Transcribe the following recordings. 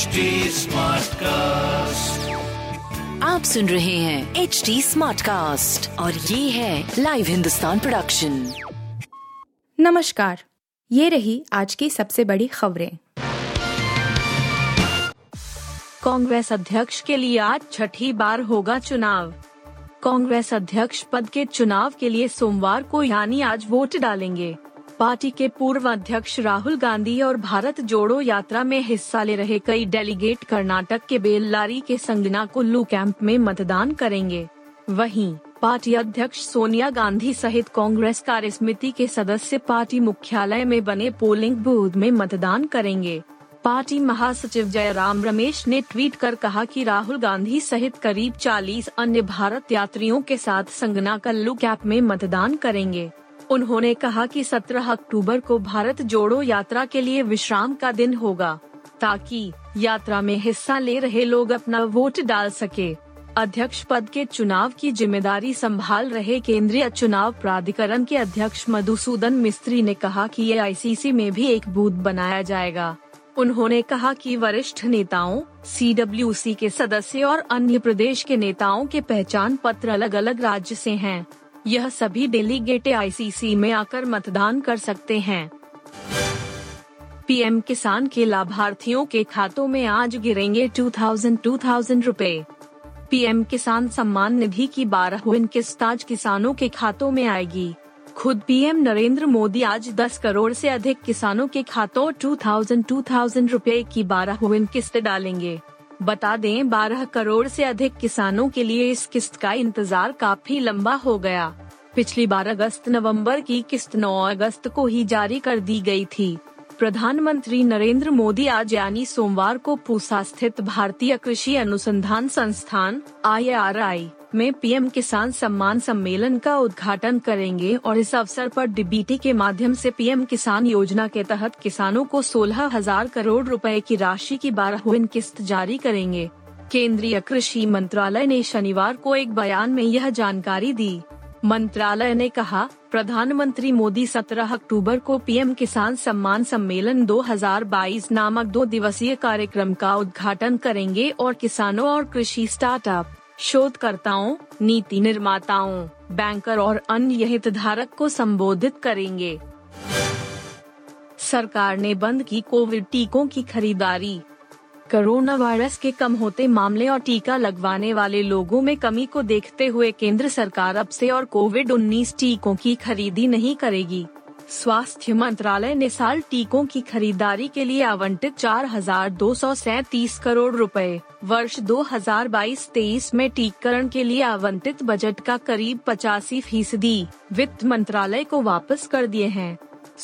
Smart cast, आप सुन रहे हैं HD स्मार्ट कास्ट और ये है लाइव हिंदुस्तान प्रोडक्शन। नमस्कार, ये रही आज की सबसे बड़ी खबरें। कांग्रेस अध्यक्ष के लिए आज छठी बार होगा चुनाव। कांग्रेस अध्यक्ष पद के चुनाव के लिए सोमवार को यानी आज वोट डालेंगे। पार्टी के पूर्व अध्यक्ष राहुल गांधी और भारत जोड़ो यात्रा में हिस्सा ले रहे कई डेलीगेट कर्नाटक के बेल्लारी के संगनकल्लू कैंप में मतदान करेंगे। वहीं पार्टी अध्यक्ष सोनिया गांधी सहित कांग्रेस कार्यसमिति के सदस्य पार्टी मुख्यालय में बने पोलिंग बूथ में मतदान करेंगे। पार्टी महासचिव जयराम रमेश ने ट्वीट कर कहा कि राहुल गांधी सहित करीब 40 अन्य भारत यात्रियों के साथ संगनकल्लू कैंप में मतदान करेंगे। उन्होंने कहा कि 17 अक्टूबर को भारत जोड़ो यात्रा के लिए विश्राम का दिन होगा ताकि यात्रा में हिस्सा ले रहे लोग अपना वोट डाल सके। अध्यक्ष पद के चुनाव की जिम्मेदारी संभाल रहे केंद्रीय चुनाव प्राधिकरण के अध्यक्ष मधुसूदन मिस्त्री ने कहा कि AICC में भी एक बूथ बनाया जाएगा। उन्होंने कहा कि वरिष्ठ नेताओं, CWC के सदस्य और अन्य प्रदेश के नेताओं के पहचान पत्र अलग अलग राज्य से हैं। यह सभी डेलीगेट AICC में आकर मतदान कर सकते हैं। PM किसान के लाभार्थियों के खातों में आज गिरेंगे 2000 रुपए। PM किसान सम्मान निधि की 12वीं किस्त आज किसानों के खातों में आएगी। खुद PM नरेंद्र मोदी आज 10 करोड़ से अधिक किसानों के खातों 2000 रुपए की 12वीं किस्त डालेंगे। बता दें 12 करोड़ से अधिक किसानों के लिए इस किस्त का इंतजार काफी लंबा हो गया। पिछली बार अगस्त-नवंबर की किस्त 9 अगस्त को ही जारी कर दी गई थी। प्रधानमंत्री नरेंद्र मोदी आज यानी सोमवार को पूसा स्थित भारतीय कृषि अनुसंधान संस्थान IRI में PM किसान सम्मान सम्मेलन का उद्घाटन करेंगे और इस अवसर पर DBT के माध्यम से PM किसान योजना के तहत किसानों को 16,000 करोड़ रुपए की राशि की 12वीं किस्त जारी करेंगे। केंद्रीय कृषि मंत्रालय ने शनिवार को एक बयान में यह जानकारी दी। मंत्रालय ने कहा, प्रधानमंत्री मोदी 17 अक्टूबर को PM किसान सम्मान सम्मेलन 2022 नामक 2 दिवसीय कार्यक्रम का उद्घाटन करेंगे और किसानों और कृषि स्टार्टअप, शोधकर्ताओं, नीति निर्माताओं, बैंकर और अन्य हितधारक को संबोधित करेंगे। सरकार ने बंद की कोविड टीकों की खरीदारी। कोरोना वायरस के कम होते मामले और टीका लगवाने वाले लोगों में कमी को देखते हुए केंद्र सरकार अब से और कोविड-19 टीकों की खरीदी नहीं करेगी। स्वास्थ्य मंत्रालय ने साल टीकों की खरीदारी के लिए आवंटित 4,237 करोड़ रुपए, वर्ष 2022-23 में टीकाकरण के लिए आवंटित बजट का करीब 85% वित्त मंत्रालय को वापस कर दिए हैं।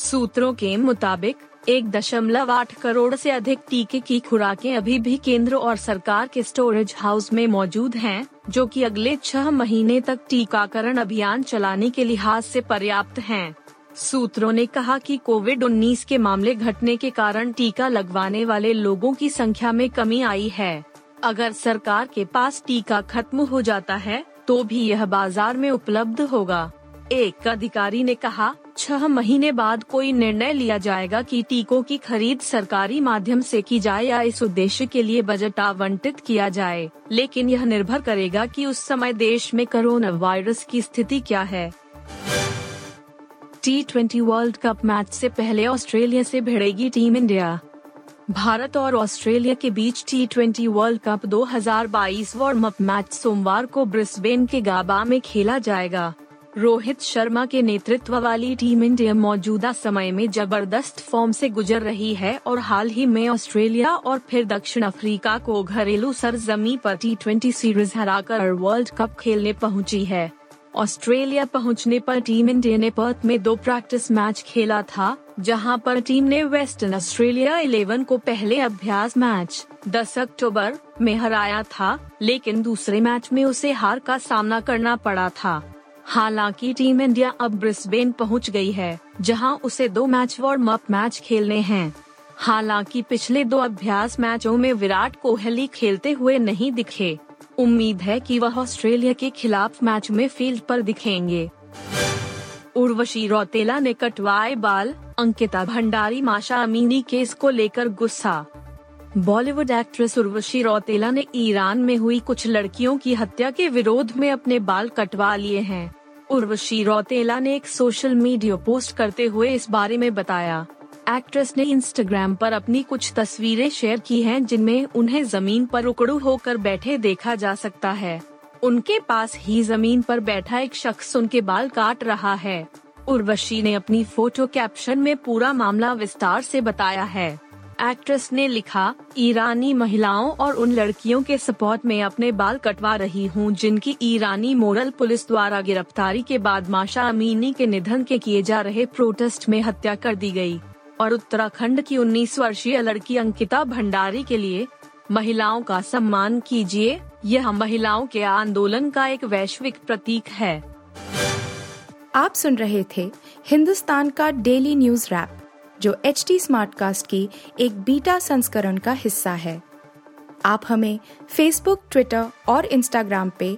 सूत्रों के मुताबिक 1.8 करोड़ से अधिक टीके की खुराकें अभी भी केंद्र और सरकार के स्टोरेज हाउस में मौजूद हैं, जो कि अगले 6 महीने तक टीकाकरण अभियान चलाने के लिहाज से पर्याप्त हैं। सूत्रों ने कहा कि कोविड-19 के मामले घटने के कारण टीका लगवाने वाले लोगों की संख्या में कमी आई है। अगर सरकार के पास टीका खत्म हो जाता है तो भी यह बाजार में उपलब्ध होगा। एक अधिकारी ने कहा, 6 महीने बाद कोई निर्णय लिया जाएगा कि टीकों की खरीद सरकारी माध्यम से की जाए या इस उद्देश्य के लिए बजट आवंटित किया जाए, लेकिन यह निर्भर करेगा कि उस समय देश में कोरोना वायरस की स्थिति क्या है। T20 वर्ल्ड कप मैच से पहले ऑस्ट्रेलिया से भिड़ेगी टीम इंडिया। भारत और ऑस्ट्रेलिया के बीच T20 world cup 2022 warm up match सोमवार को ब्रिस्बेन के गाबा में खेला जाएगा। रोहित शर्मा के नेतृत्व वाली टीम इंडिया मौजूदा समय में जबरदस्त फॉर्म से गुजर रही है और हाल ही में ऑस्ट्रेलिया और फिर दक्षिण अफ्रीका को घरेलू सरजमीं पर T20 सीरीज हराकर वर्ल्ड कप खेलने पहुंची है। ऑस्ट्रेलिया पहुंचने पर टीम इंडिया ने पर्थ में 2 प्रैक्टिस मैच खेला था, जहां पर टीम ने वेस्टर्न ऑस्ट्रेलिया 11 को पहले अभ्यास मैच 10 अक्टूबर में हराया था, लेकिन दूसरे मैच में उसे हार का सामना करना पड़ा था। हालांकि टीम इंडिया अब ब्रिस्बेन पहुंच गई है, जहां उसे 2 मैच वार्म अप मैच खेलने हैं। हालांकि पिछले 2 अभ्यास मैचों में विराट कोहली खेलते हुए नहीं दिखे। उम्मीद है कि वह ऑस्ट्रेलिया के खिलाफ मैच में फील्ड पर दिखेंगे। उर्वशी रौतेला ने कटवाए बाल, अंकिता भंडारी माशा अमीनी केस को लेकर गुस्सा। बॉलीवुड एक्ट्रेस उर्वशी रौतेला ने ईरान में हुई कुछ लड़कियों की हत्या के विरोध में अपने बाल कटवा लिए हैं। उर्वशी रौतेला ने एक सोशल मीडिया पोस्ट करते हुए इस बारे में बताया। एक्ट्रेस ने इंस्टाग्राम पर अपनी कुछ तस्वीरें शेयर की हैं, जिनमें उन्हें जमीन पर उकड़ू होकर बैठे देखा जा सकता है। उनके पास ही जमीन पर बैठा एक शख्स उनके बाल काट रहा है। उर्वशी ने अपनी फोटो कैप्शन में पूरा मामला विस्तार से बताया है। एक्ट्रेस ने लिखा, ईरानी महिलाओं और उन लड़कियों के सपोर्ट में अपने बाल कटवा रही हूं, जिनकी ईरानी मोरल पुलिस द्वारा गिरफ्तारी के बाद माशा अमीनी के निधन के किए जा रहे प्रोटेस्ट में हत्या कर दी गई। और उत्तराखंड की 19 वर्षीय लड़की अंकिता भंडारी के लिए महिलाओं का सम्मान कीजिए, यह महिलाओं के आंदोलन का एक वैश्विक प्रतीक है। आप सुन रहे थे हिंदुस्तान का डेली न्यूज रैप, जो HT स्मार्टकास्ट की एक बीटा संस्करण का हिस्सा है। आप हमें फेसबुक, ट्विटर और इंस्टाग्राम पे